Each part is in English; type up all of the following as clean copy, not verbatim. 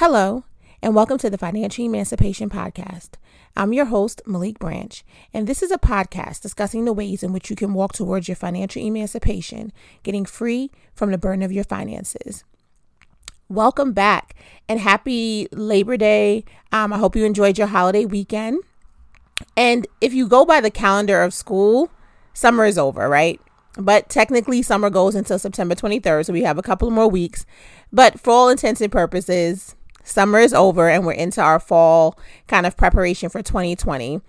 Hello, and welcome to the Financial Emancipation Podcast. I'm your host, Malik Branch, and this is a podcast discussing the ways in which you can walk towards your financial emancipation, getting free from the burden of your finances. Welcome back, and happy Labor Day. I hope you enjoyed your holiday weekend. And if you go by the calendar of school, summer is over, right? But technically, summer goes until September 23rd, so we have a couple more weeks. But for all intents and purposes, summer is over and we're into our fall kind of preparation for 2020.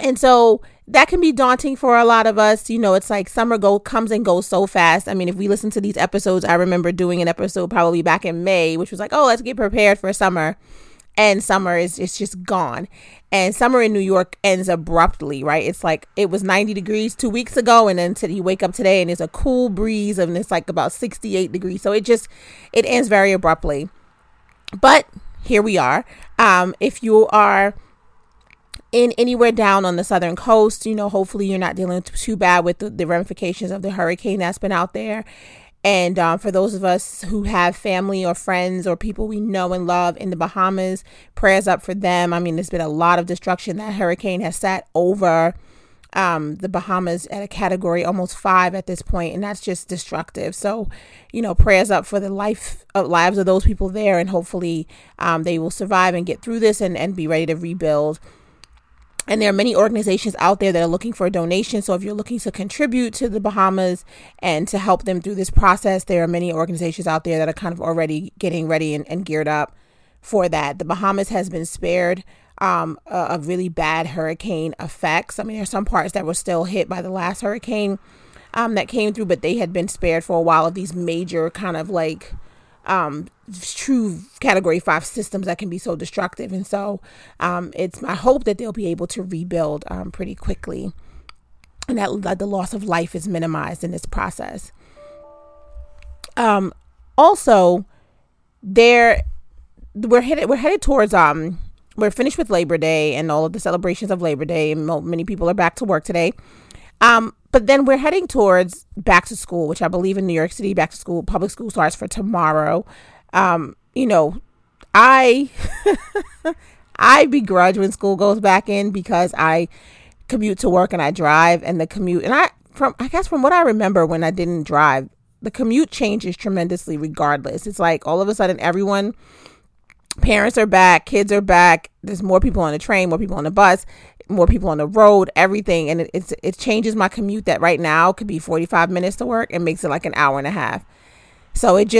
And so that can be daunting for a lot of us. You know, it's like summer comes and goes so fast. I mean, if we listen to these episodes, I remember doing an episode probably back in May, which was like, oh, let's get prepared for summer. And summer it's just gone. And summer in New York ends abruptly, right? It's like it was 90 degrees 2 weeks ago. And then you wake up today and it's a cool breeze and it's like about 68 degrees. So it ends very abruptly. But here we are. If you are in anywhere down on the southern coast, you know, hopefully you're not dealing too bad with the ramifications of the hurricane that's been out there. And for those of us who have family or friends or people we know and love in the Bahamas, prayers up for them. I mean, there's been a lot of destruction. That hurricane has sat over the Bahamas at a category almost 5 at this point, and that's just destructive. So, you know, prayers up for the lives of those people there, and hopefully they will survive and get through this and be ready to rebuild. And there are many organizations out there that are looking for donations. So if you're looking to contribute to the Bahamas and to help them through this process, there are many organizations out there that are kind of already getting ready and geared up for that. The Bahamas has been spared of really bad hurricane effects. I mean, there's some parts that were still hit by the last hurricane that came through, but they had been spared for a while of these major kind of like true category 5 systems that can be so destructive. And so it's my hope that they'll be able to rebuild pretty quickly, and that the loss of life is minimized in this process. Also, we're headed towards we're finished with Labor Day and all of the celebrations of Labor Day, and many people are back to work today. But then we're heading towards back to school, which I believe in New York City, back to school, public school starts for tomorrow. You know, I begrudge when school goes back in because I commute to work and I drive, and the commute. And I guess from what I remember when I didn't drive, the commute changes tremendously regardless. It's like all of a sudden parents are back, kids are back. There's more people on the train, more people on the bus, more people on the road, everything. And it changes my commute that right now could be 45 minutes to work and makes it like an hour and a half. So it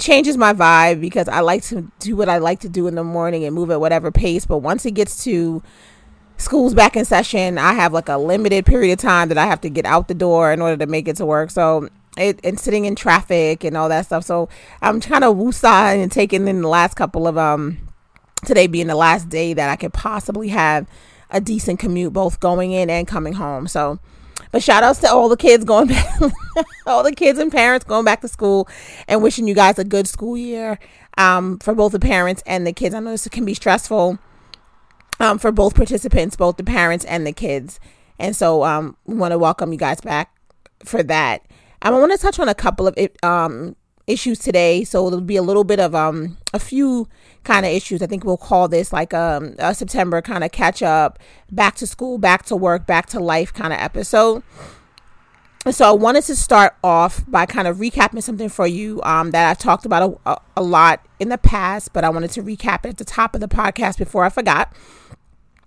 changes my vibe, because I like to do what I like to do in the morning and move at whatever pace. But once it gets to school's back in session, I have like a limited period of time that I have to get out the door in order to make it to work. So and sitting in traffic and all that stuff. So I'm kind of woosah and taking in the last couple of today being the last day that I could possibly have a decent commute, both going in and coming home. So, but shout outs to all the kids going back, all the kids and parents going back to school, and wishing you guys a good school year for both the parents and the kids. I know this can be stressful for both participants, both the parents and the kids. And so we want to welcome you guys back for that. I want to touch on a couple of issues today. So it'll be a little bit of a few kind of issues. I think we'll call this like a September kind of catch up, back to school, back to work, back to life kind of episode. So I wanted to start off by kind of recapping something for you that I've talked about a lot in the past, but I wanted to recap it at the top of the podcast before I forgot,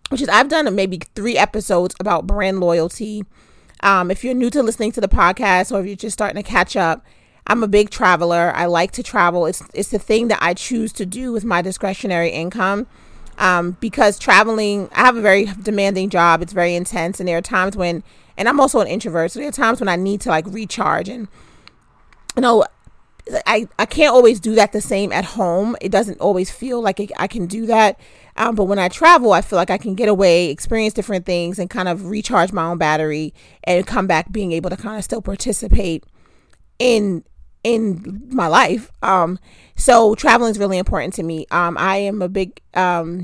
which is I've done maybe 3 episodes about brand loyalty. If you're new to listening to the podcast, or if you're just starting to catch up, I'm a big traveler. I like to travel. It's the thing that I choose to do with my discretionary income, because traveling, I have a very demanding job. It's very intense. And there are times when, and I'm also an introvert, so there are times when I need to like recharge, and, you know, I can't always do that the same at home. It doesn't always feel like I can do that. But when I travel, I feel like I can get away, experience different things, and kind of recharge my own battery and come back being able to kind of still participate in my life. So traveling is really important to me. I am a big brand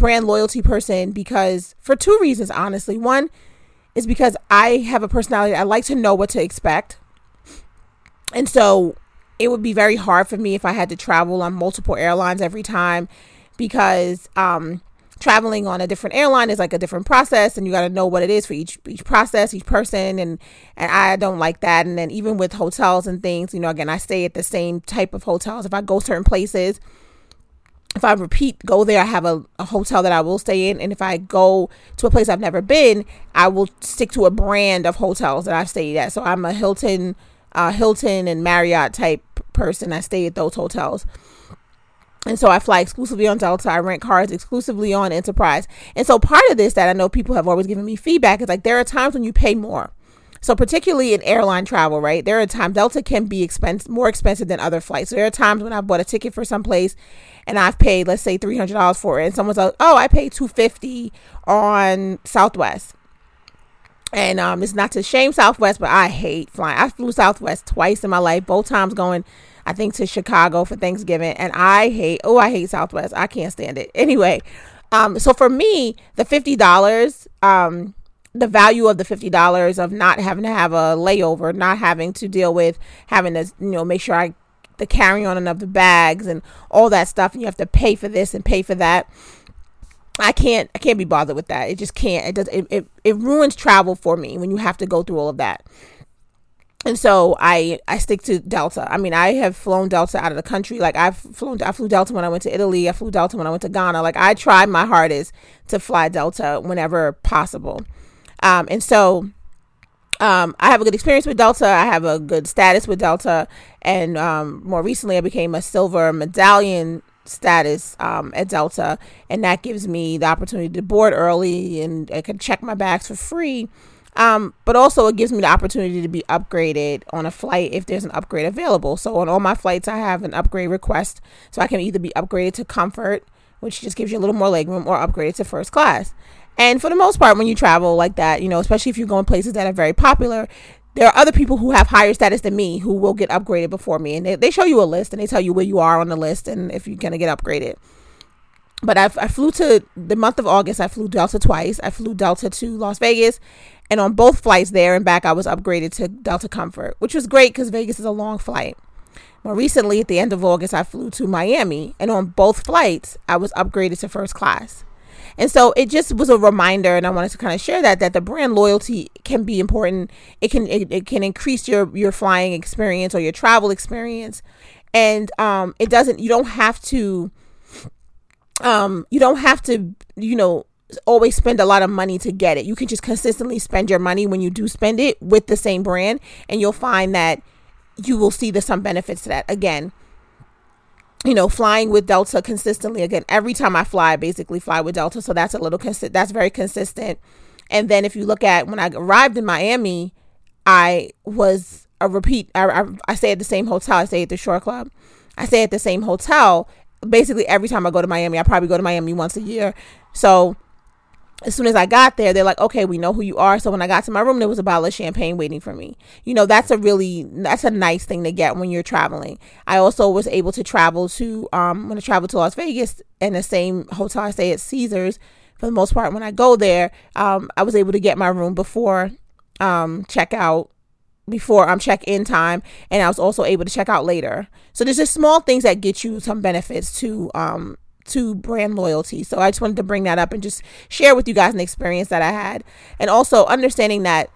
loyalty person because for 2 reasons, honestly. One is because I have a personality. I like to know what to expect. And so it would be very hard for me if I had to travel on multiple airlines every time, because traveling on a different airline is like a different process, and you got to know what it is for each process, each person. And I don't like that. And then even with hotels and things, you know, again, I stay at the same type of hotels. If I go certain places, if I go there, I have a hotel that I will stay in. And if I go to a place I've never been, I will stick to a brand of hotels that I've stayed at. So I'm a Hilton and Marriott type person. I stay at those hotels. And so I fly exclusively on Delta. I rent cars exclusively on Enterprise. And so part of this that I know people have always given me feedback is like, there are times when you pay more. So particularly in airline travel, right? There are times Delta can be more expensive than other flights. So there are times when I bought a ticket for someplace and I've paid, let's say, $300 for it. And someone's like, oh, I paid $250 on Southwest. And it's not to shame Southwest, but I hate flying. I flew Southwest twice in my life, both times going, I think, to Chicago for Thanksgiving. And I hate Southwest. I can't stand it. Anyway, so for me, the $50, the value of the $50 of not having to have a layover, not having to deal with having to, you know, make sure the carry on and of the bags and all that stuff. And you have to pay for this and pay for that. I can't be bothered with that. It just can't. It ruins travel for me when you have to go through all of that. And so I stick to Delta. I mean, I have flown Delta out of the country. Like I flew Delta when I went to Italy. I flew Delta when I went to Ghana. Like I tried my hardest to fly Delta whenever possible. I have a good experience with Delta. I have a good status with Delta. And more recently, I became a silver medallion status at Delta. And that gives me the opportunity to board early, and I can check my bags for free. But also it gives me the opportunity to be upgraded on a flight if there's an upgrade available. So on all my flights, I have an upgrade request. So I can either be upgraded to comfort, which just gives you a little more legroom, or upgraded to first class. And for the most part, when you travel like that, you know, especially if you go in places that are very popular, there are other people who have higher status than me who will get upgraded before me. And they show you a list and they tell you where you are on the list and if you're going to get upgraded. But I flew to the month of August. I flew Delta twice. I flew Delta to Las Vegas. And on both flights there and back, I was upgraded to Delta Comfort, which was great because Vegas is a long flight. More recently, at the end of August, I flew to Miami. And on both flights, I was upgraded to first class. And so it just was a reminder, and I wanted to kind of share that the brand loyalty can be important. It can increase your flying experience or your travel experience. And you don't have to, you know, always spend a lot of money to get it. You can just consistently spend your money when you do spend it with the same brand, and you'll find that you will see there's some benefits to that. Again, you know, flying with Delta consistently, again, every time I fly, I basically fly with Delta. So that's that's very consistent. And then if you look at when I arrived in Miami, I was a repeat. I stayed at the same hotel. I stayed at the Shore Club. I stayed at the same hotel. Basically every time I go to Miami, I probably go to Miami once a year. So as soon as I got there, they're like, okay, we know who you are. So when I got to my room, there was a bottle of champagne waiting for me. You know, that's a nice thing to get when you're traveling. I also was able to travel to, when I traveled to Las Vegas, in the same hotel I stay at, Caesars, for the most part, when I go there, I was able to get my room before check-in time. And I was also able to check out later. So there's just small things that get you some benefits to brand loyalty. So I just wanted to bring that up and just share with you guys an experience that I had. And also understanding that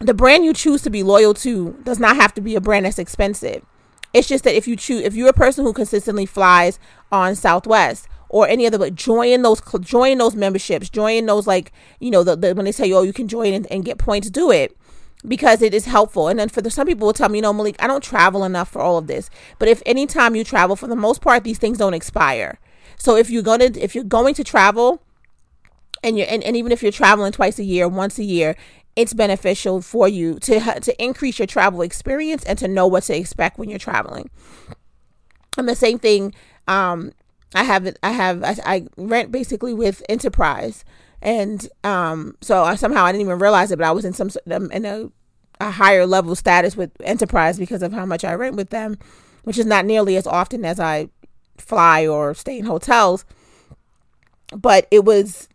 the brand you choose to be loyal to does not have to be a brand that's expensive. It's just that if you're a person who consistently flies on Southwest or any other, but join those memberships, join those, like, you know, when they tell you, oh, you can join and get points, do it, because it is helpful. And then some people will tell me, you know, Malik, I don't travel enough for all of this. But if any time you travel, for the most part, these things don't expire. So if you're going to travel, and even if you're traveling twice a year, once a year, it's beneficial for you to increase your travel experience and to know what to expect when you're traveling. And the same thing, I rent basically with Enterprise. And so somehow I didn't even realize it, but I was in a higher level status with Enterprise because of how much I rent with them, which is not nearly as often as I fly or stay in hotels. But it was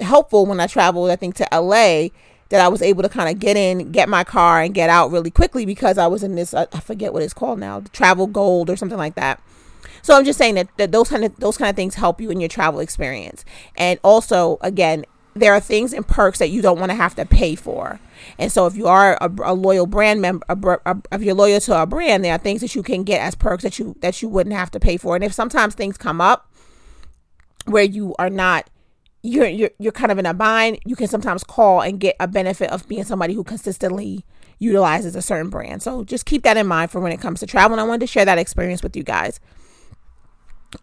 helpful when I traveled, I think, to LA, that I was able to kind of get in, get my car, and get out really quickly because I was in this, I forget what it's called now, travel gold or something like that. So I'm just saying that those kind of things help you in your travel experience. And also, again, there are things and perks that you don't want to have to pay for. And so if you are a loyal brand member, if you're loyal to a brand, there are things that you can get as perks that you wouldn't have to pay for. And if sometimes things come up where you are not, you're kind of in a bind, you can sometimes call and get a benefit of being somebody who consistently utilizes a certain brand. So just keep that in mind for when it comes to travel. And I wanted to share that experience with you guys.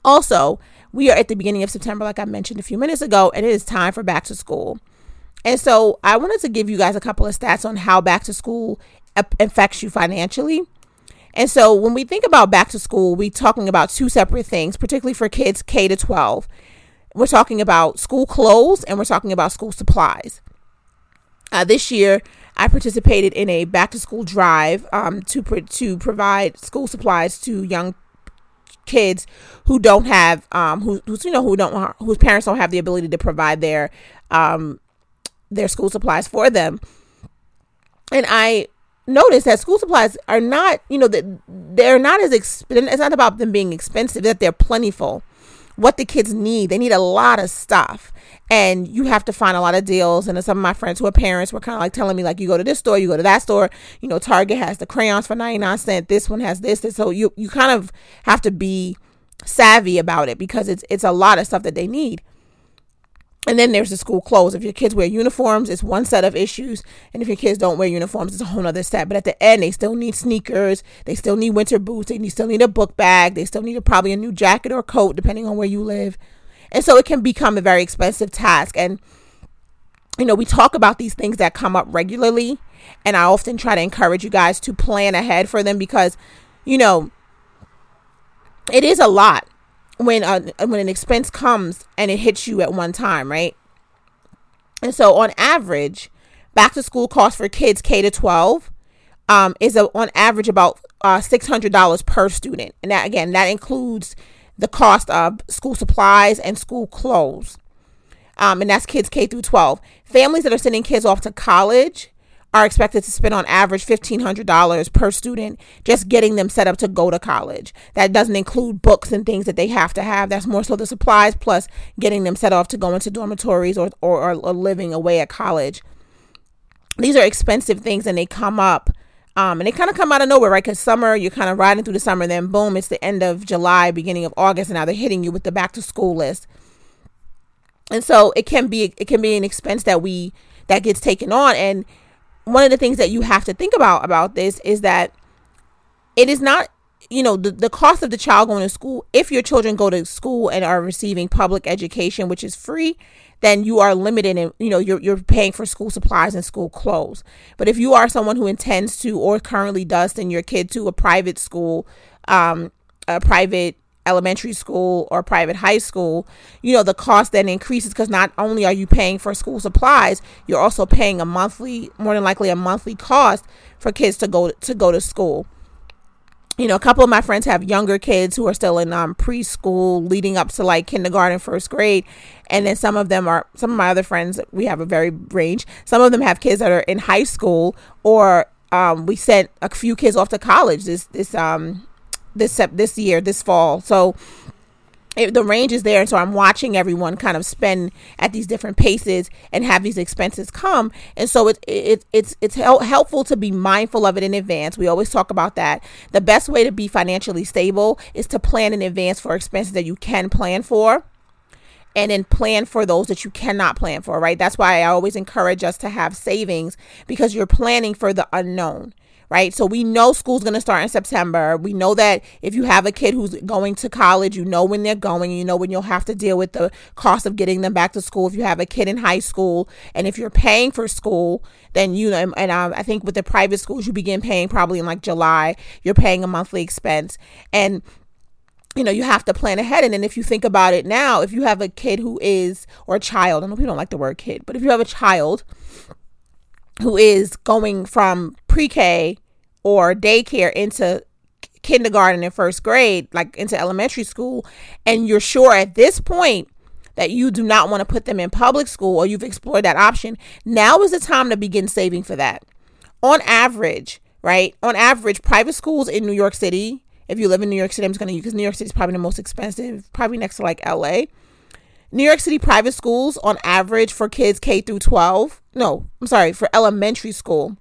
Also, we are at the beginning of September, like I mentioned a few minutes ago, and it is time for back to school. And so I wanted to give you guys a couple of stats on how back to school affects you financially. And so when we think about back to school, we're talking about two separate things, particularly for kids K to 12. We're talking about school clothes and we're talking about school supplies. This year, I participated in a back to school drive to provide school supplies to young kids who don't have whose parents don't have the ability to provide their school supplies for them. And I noticed that school supplies are not, they're not as it's not about them being expensive, that they're plentiful. What the kids need, they need a lot of stuff, and you have to find a lot of deals. And some of my friends who are parents were kind of like telling me, like, you go to this store, you go to that store, Target has the crayons for 99 cents, this one has this, and so you kind of have to be savvy about it because it's a lot of stuff that they need. And then there's the school clothes. If your kids wear uniforms, it's one set of issues. And if your kids don't wear uniforms, it's a whole other set. But at the end, they still need sneakers. They still need winter boots. They still need a book bag. They still need probably a new jacket or coat, depending on where you live. And so it can become a very expensive task. And, we talk about these things that come up regularly. And I often try to encourage you guys to plan ahead for them because, it is a lot. When an expense comes and it hits you at one time, right? And so on average, back to school costs for kids K to 12 is on average about $600 per student. And that, again, that includes the cost of school supplies and school clothes. And that's kids K through 12. Families that are sending kids off to college are expected to spend on average $1,500 per student just getting them set up to go to college. That doesn't include books and things that they have to have. That's more so the supplies plus getting them set off to go into dormitories or living away at college. These are expensive things and they come up and they kind of come out of nowhere, right? Because summer, you're kind of riding through the summer and then boom, it's the end of July, beginning of August, and now they're hitting you with the back to school list. And so it can be an expense that gets taken on. And one of the things that you have to think about this is that it is not, the cost of the child going to school. If your children go to school and are receiving public education, which is free, then you are limited in, you're paying for school supplies and school clothes. But if you are someone who intends to or currently does send your kid to a private school, a private elementary school or private high school, the cost then increases because not only are you paying for school supplies, you're also paying more than likely a monthly cost for kids to go to school. A couple of my friends have younger kids who are still in preschool leading up to like kindergarten, first grade. And then some of my other friends, we have a very range. Some of them have kids that are in high school or we sent a few kids off to college this year, this fall. So the range is there. And so I'm watching everyone kind of spend at these different paces and have these expenses come. And so it's helpful to be mindful of it in advance. We always talk about that. The best way to be financially stable is to plan in advance for expenses that you can plan for and then plan for those that you cannot plan for, right? That's why I always encourage us to have savings because you're planning for the unknown. Right. So we know school's going to start in September. We know that if you have a kid who's going to college, when they're going, when you'll have to deal with the cost of getting them back to school. If you have a kid in high school and if you're paying for school, then, I think with the private schools, you begin paying probably in like July. You're paying a monthly expense and you have to plan ahead. And then if you think about it now, if you have a kid who is or a child, I know people don't like the word kid, but if you have a child who is going from pre-K or daycare into kindergarten and first grade, like into elementary school, and you're sure at this point that you do not want to put them in public school or you've explored that option, now is the time to begin saving for that. On average, right? On average, private schools in New York City, if you live in New York City, I'm just going to use, because New York City is probably the most expensive, probably next to like LA. New York City private schools on average for kids K through 12, no, I'm sorry, for elementary school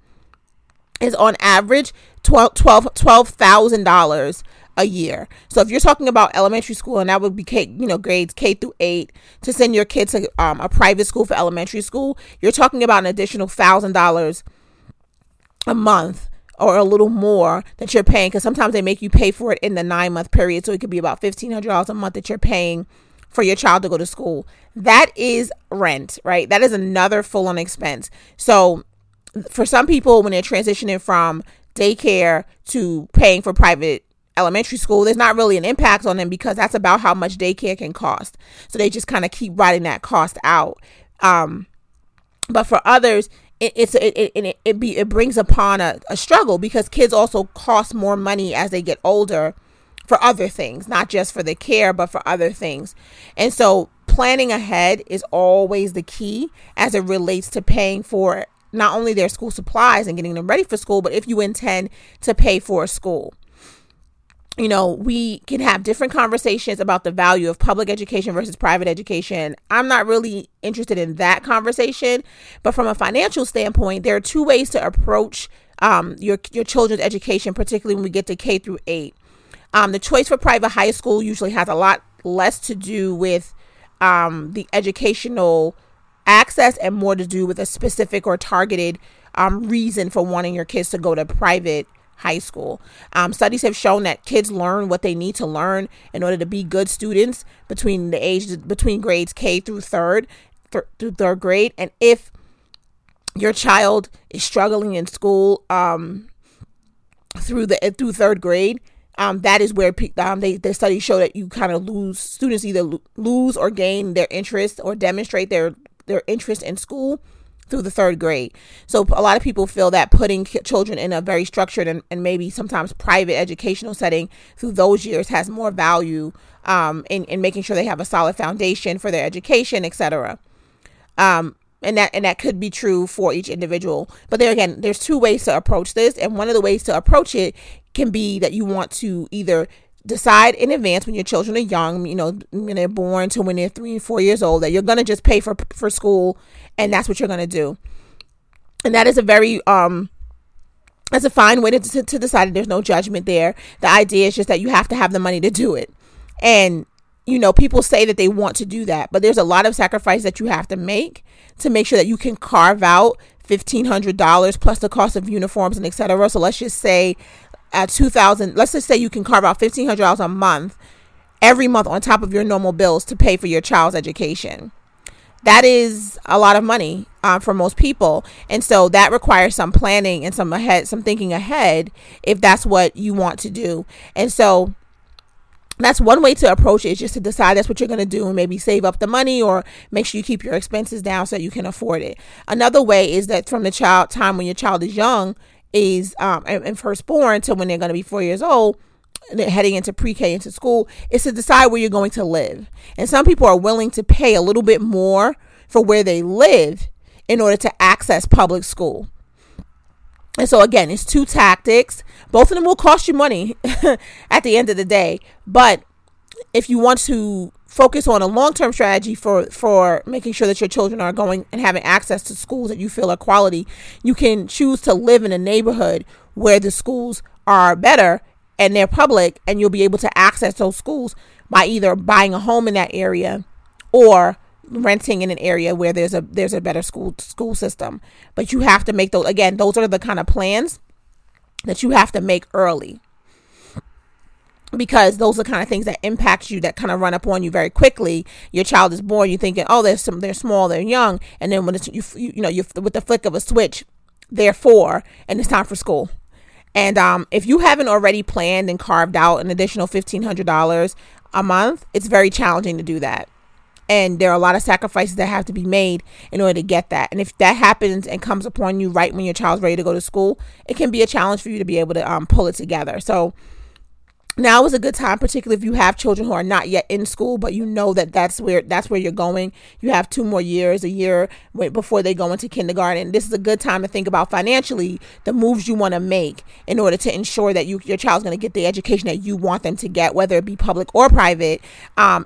is on average $12,000 a year. So if you're talking about elementary school, and that would be K, you know, grades K through 8, to send your kids to a private school for elementary school, you're talking about an additional $1,000 a month or a little more that you're paying, because sometimes they make you pay for it in the 9-month period. So it could be about $1,500 a month that you're paying for your child to go to school. That is rent, right? That is another full-on expense. So for some people, when they're transitioning from daycare to paying for private elementary school, there's not really an impact on them because that's about how much daycare can cost. So they just kind of keep riding that cost out. But for others, it brings upon a struggle, because kids also cost more money as they get older for other things, not just for the care, but for other things. And so planning ahead is always the key as it relates to paying for not only their school supplies and getting them ready for school, but if you intend to pay for a school. You know, we can have different conversations about the value of public education versus private education. I'm not really interested in that conversation, but from a financial standpoint, there are two ways to approach your children's education, particularly when we get to K through 8. The choice for private high school usually has a lot less to do with the educational access and more to do with a specific or targeted reason for wanting your kids to go to private high school. Studies have shown that kids learn what they need to learn in order to be good students between grades K through third grade. And if your child is struggling in school through third grade, that is where the studies show that you kind of lose or gain their interest or demonstrate their interest in school through the third grade. So a lot of people feel that putting children in a very structured and maybe sometimes private educational setting through those years has more value in making sure they have a solid foundation for their education, etc. And that could be true for each individual. But there again, there's two ways to approach this. And one of the ways to approach it can be that you want to either decide in advance when your children are young, you know, when they're born to when they're 3 and 4 years old, that you're going to just pay for school, and that's what you're going to do. And that is that's a fine way to decide. There's no judgment there. The idea is just that you have to have the money to do it. And, you know, people say that they want to do that, but there's a lot of sacrifice that you have to make sure that you can carve out $1,500 plus the cost of uniforms and et cetera. So let's just say let's just say you can carve out $1,500 a month, every month on top of your normal bills to pay for your child's education. That is a lot of money for most people. And so that requires some planning and some thinking ahead if that's what you want to do. And so that's one way to approach it, is just to decide that's what you're going to do and maybe save up the money or make sure you keep your expenses down so you can afford it. Another way is that from the time when your child is young, and firstborn to when they're going to be 4 years old, heading into pre-K into school, is to decide where you're going to live. And some people are willing to pay a little bit more for where they live in order to access public school. And so again, it's two tactics. Both of them will cost you money at the end of the day. But if you want to focus on a long-term strategy for making sure that your children are going and having access to schools that you feel are quality, you can choose to live in a neighborhood where the schools are better and they're public, and you'll be able to access those schools by either buying a home in that area or renting in an area where there's a better school system. But you have to make those, again, those are the kind of plans that you have to make early, because those are the kind of things that impact you, that kind of run up on you very quickly. Your child is born, you're thinking, oh, they're small, they're young. And then when you with the flick of a switch, they're 4 and it's time for school. And if you haven't already planned and carved out an additional $1,500 a month, it's very challenging to do that. And there are a lot of sacrifices that have to be made in order to get that. And if that happens and comes upon you right when your child's ready to go to school, it can be a challenge for you to be able to pull it together. So Now is a good time, particularly if you have children who are not yet in school, but you know that that's where you're going. You have 2 more years, a year before they go into kindergarten. And this is a good time to think about financially the moves you want to make in order to ensure that your child's going to get the education that you want them to get, whether it be public or private,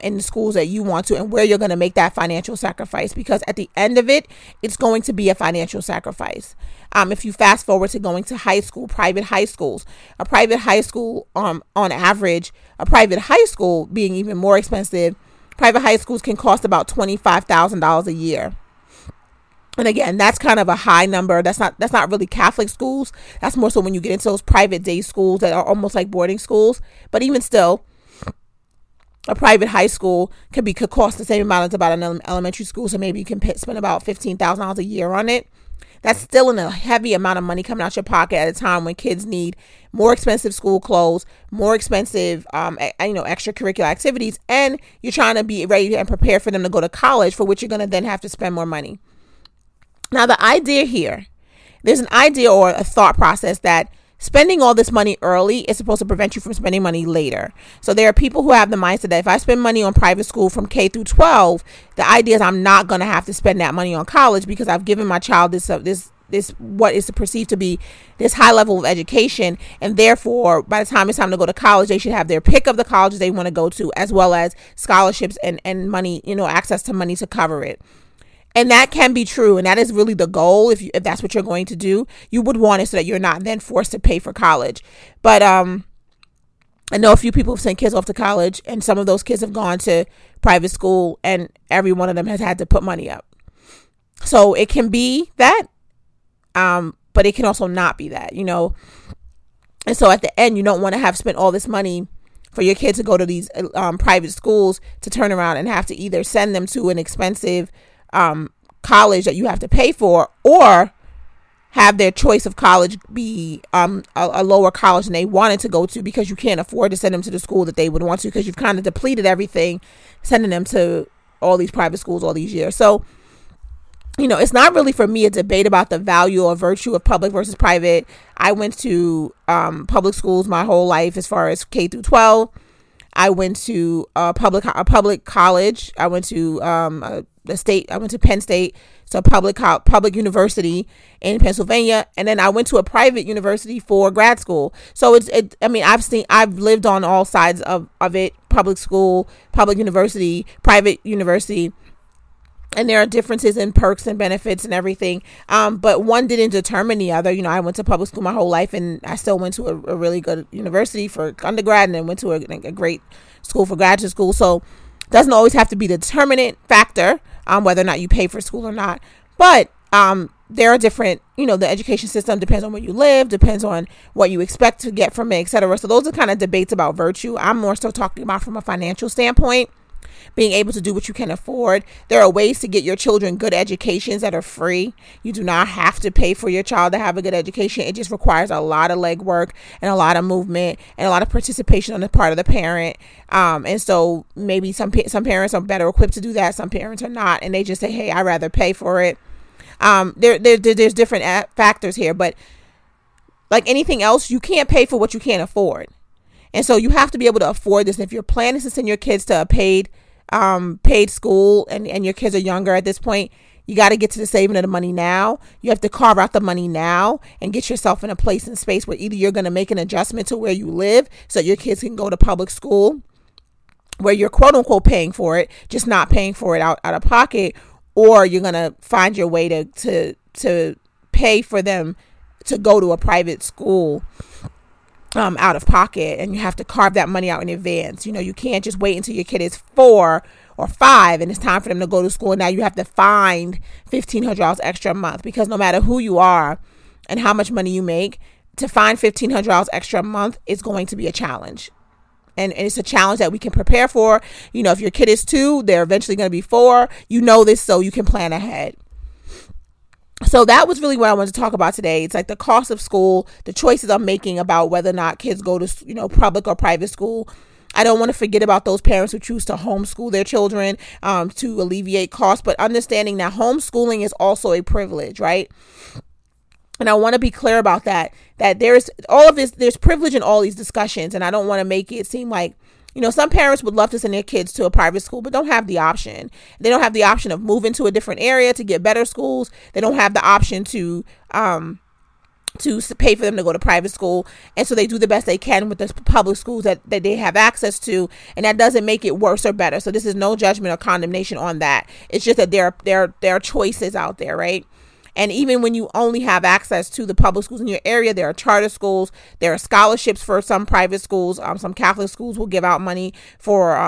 in the schools that you want to, and where you're going to make that financial sacrifice. Because at the end of it, it's going to be a financial sacrifice. If you fast forward to going to high school, private high schools, a private high school, on average, a private high school being even more expensive, private high schools can cost about $25,000 a year. And again, that's kind of a high number. That's not really Catholic schools. That's more so when you get into those private day schools that are almost like boarding schools. But even still, a private high school could cost the same amount as about an elementary school. So maybe you can spend about $15,000 a year on it. That's still in a heavy amount of money coming out your pocket at a time when kids need more expensive school clothes, more expensive, extracurricular activities. And you're trying to be ready and prepare for them to go to college, for which you're going to then have to spend more money. Now, there's an idea or a thought process that spending all this money early is supposed to prevent you from spending money later. So there are people who have the mindset that if I spend money on private school from K through 12, the idea is I'm not going to have to spend that money on college because I've given my child this what is perceived to be this high level of education. And therefore, by the time it's time to go to college, they should have their pick of the colleges they want to go to, as well as scholarships and money, access to money to cover it. And that can be true. And that is really the goal. If that's what you're going to do, you would want it so that you're not then forced to pay for college. But I know a few people have sent kids off to college, and some of those kids have gone to private school, and every one of them has had to put money up. So it can be that, but it can also not be that, And so at the end, you don't want to have spent all this money for your kids to go to these private schools to turn around and have to either send them to an expensive college that you have to pay for, or have their choice of college be a lower college than they wanted to go to because you can't afford to send them to the school that they would want to, because you've kind of depleted everything sending them to all these private schools all these years. So, it's not really for me a debate about the value or virtue of public versus private. I went to public schools my whole life as far as K through 12. I went to a public college. I went to I went to Penn State, so public university in Pennsylvania, and then I went to a private university for grad school. So I've lived on all sides of it: public school, public university, private university, and there are differences in perks and benefits and everything. But one didn't determine the other. I went to public school my whole life, and I still went to a really good university for undergrad, and then went to a great school for graduate school. So doesn't always have to be the determinant factor, whether or not you pay for school or not. But there are different, the education system depends on where you live, depends on what you expect to get from it, et cetera. So those are kind of debates about virtue. I'm more so talking about from a financial standpoint, being able to do what you can afford. There are ways to get your children good educations that are free. You do not have to pay for your child to have a good education. It just requires a lot of legwork and a lot of movement and a lot of participation on the part of the parent. And so maybe some parents are better equipped to do that. Some parents are not. And they just say, hey, I'd rather pay for it. There's different factors here. But like anything else, you can't pay for what you can't afford. And so you have to be able to afford this. And if your plan is to send your kids to a paid school and your kids are younger at this point, you got to get to the saving of the money now. You have to carve out the money now and get yourself in a place and space where either you're going to make an adjustment to where you live so your kids can go to public school where you're quote unquote paying for it, just not paying for it out of pocket, or you're going to find your way to pay for them to go to a private school out of pocket, and you have to carve that money out in advance. You can't just wait until your kid is 4 or 5 and it's time for them to go to school. And now you have to find $1,500 extra a month, because no matter who you are and how much money you make, to find $1,500 extra a month is going to be a challenge. And it's a challenge that we can prepare for. If your kid is 2, they're eventually going to be 4, this, so you can plan ahead. So that was really what I wanted to talk about today. It's like the cost of school, the choices I'm making about whether or not kids go to, public or private school. I don't want to forget about those parents who choose to homeschool their children to alleviate costs, but understanding that homeschooling is also a privilege, right? And I want to be clear about that, that there's all of this, there's privilege in all these discussions. And I don't want to make it seem like, you know, some parents would love to send their kids to a private school, but don't have the option. They don't have the option of moving to a different area to get better schools. They don't have the option to pay for them to go to private school. And so they do the best they can with the public schools that they have access to. And that doesn't make it worse or better. So this is no judgment or condemnation on that. It's just that there are choices out there, right? And even when you only have access to the public schools in your area, there are charter schools, there are scholarships for some private schools. Some Catholic schools will give out money for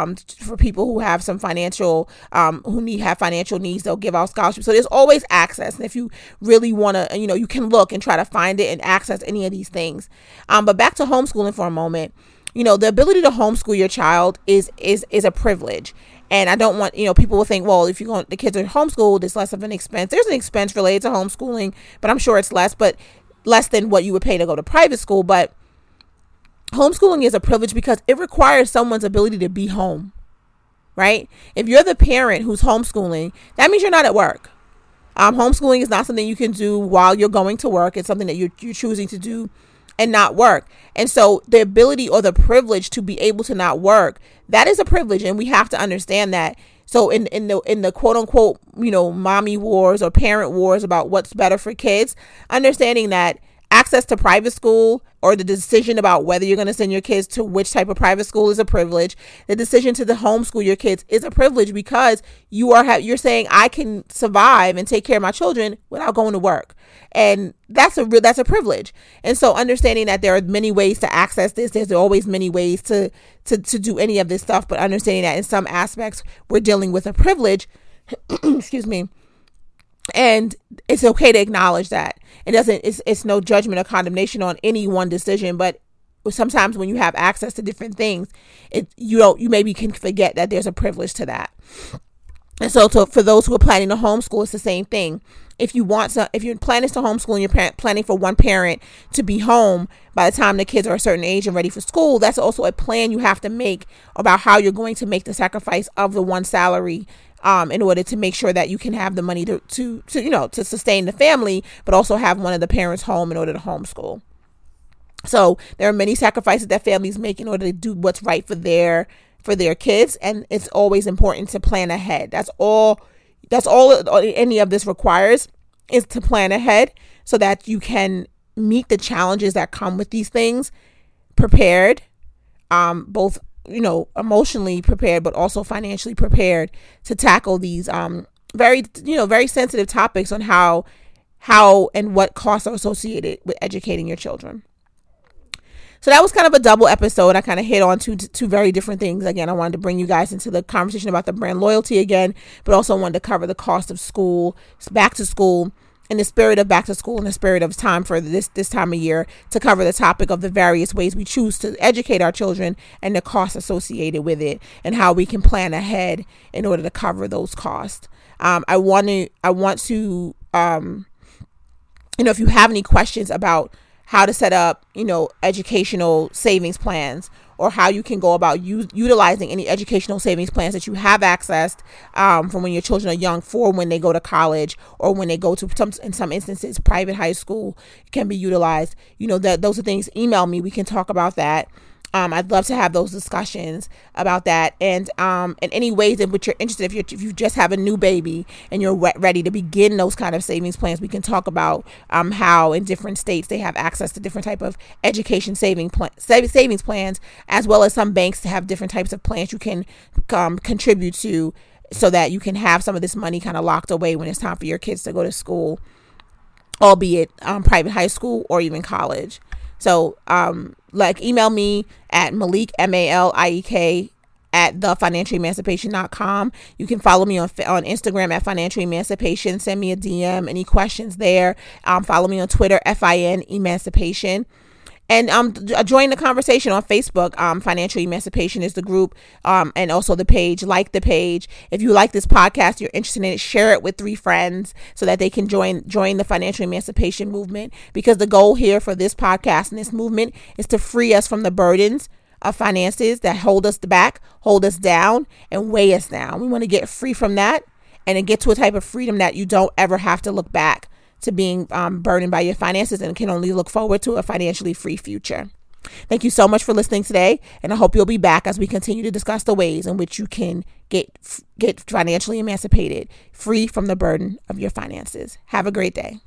people who have some financial, who have financial needs. They'll give out scholarships. So there's always access. And if you really want to, you know, you can look and try to find it and access any of these things. But back to homeschooling for a moment, you know, the ability to homeschool your child is a privilege. And I don't want, you know, people will think, well, if the kids are homeschooled, it's less of an expense. There's an expense related to homeschooling, but I'm sure it's less than what you would pay to go to private school. But homeschooling is a privilege because it requires someone's ability to be home, right? If you're the parent who's homeschooling, that means you're not at work. Homeschooling is not something you can do while you're going to work. It's something that you're choosing to do and not work. And so the ability or the privilege to be able to not work, that is a privilege. And we have to understand that. So in the quote unquote, you know, mommy wars or parent wars about what's better for kids, understanding that access to private school or the decision about whether you're going to send your kids to which type of private school is a privilege. The decision to homeschool your kids is a privilege because you're saying I can survive and take care of my children without going to work. And that's a privilege. And so understanding that there are many ways to access this, there's always many ways to do any of this stuff, but understanding that in some aspects we're dealing with a privilege, excuse me, and it's okay to acknowledge that. It's no judgment or condemnation on any one decision, but sometimes when you have access to different things, you maybe can forget that there's a privilege to that. And so for those who are planning to homeschool, it's the same thing. If you're planning to homeschool and you're planning for one parent to be home by the time the kids are a certain age and ready for school, that's also a plan you have to make about how you're going to make the sacrifice of the one salary in order to make sure that you can have the money to sustain the family, but also have one of the parents home in order to homeschool. So there are many sacrifices that families make in order to do what's right for their kids. And it's always important to plan ahead. That's all any of this requires is to plan ahead so that you can meet the challenges that come with these things prepared, both, you know, emotionally prepared, but also financially prepared to tackle these very sensitive topics on how and what costs are associated with educating your children. So that was kind of a double episode. I kind of hit on two very different things. Again, I wanted to bring you guys into the conversation about the brand loyalty again, but also wanted to cover the cost of school, back to school, in the spirit of back to school, in the spirit of time for this time of year, to cover the topic of the various ways we choose to educate our children and the costs associated with it and how we can plan ahead in order to cover those costs. If you have any questions about how to set up, you know, educational savings plans, or how you can go about utilizing any educational savings plans that you have accessed from when your children are young for when they go to college or when they go to, in some instances, private high school can be utilized. You know, those are things. Email me. We can talk about that. I'd love to have those discussions about that, and any ways in which you're interested. If you just have a new baby and you're ready to begin those kind of savings plans, we can talk about how in different states they have access to different type of education savings plans, as well as some banks have different types of plans you can contribute to, so that you can have some of this money kind of locked away when it's time for your kids to go to school, albeit private high school or even college. So, email me at Malik, M-A-L-I-E-K, at thefinancialemancipation.com. You can follow me on Instagram at Financial Emancipation. Send me a DM, any questions there. Follow me on Twitter, F-I-N, Emancipation. And join the conversation on Facebook. Financial Emancipation is the group and also the page. Like the page. If you like this podcast, you're interested in it, share it with 3 friends so that they can join the Financial Emancipation movement, because the goal here for this podcast and this movement is to free us from the burdens of finances that hold us back, hold us down, and weigh us down. We want to get free from that and get to a type of freedom that you don't ever have to look back to being burdened by your finances and can only look forward to a financially free future. Thank you so much for listening today, and I hope you'll be back as we continue to discuss the ways in which you can get financially emancipated, free from the burden of your finances. Have a great day.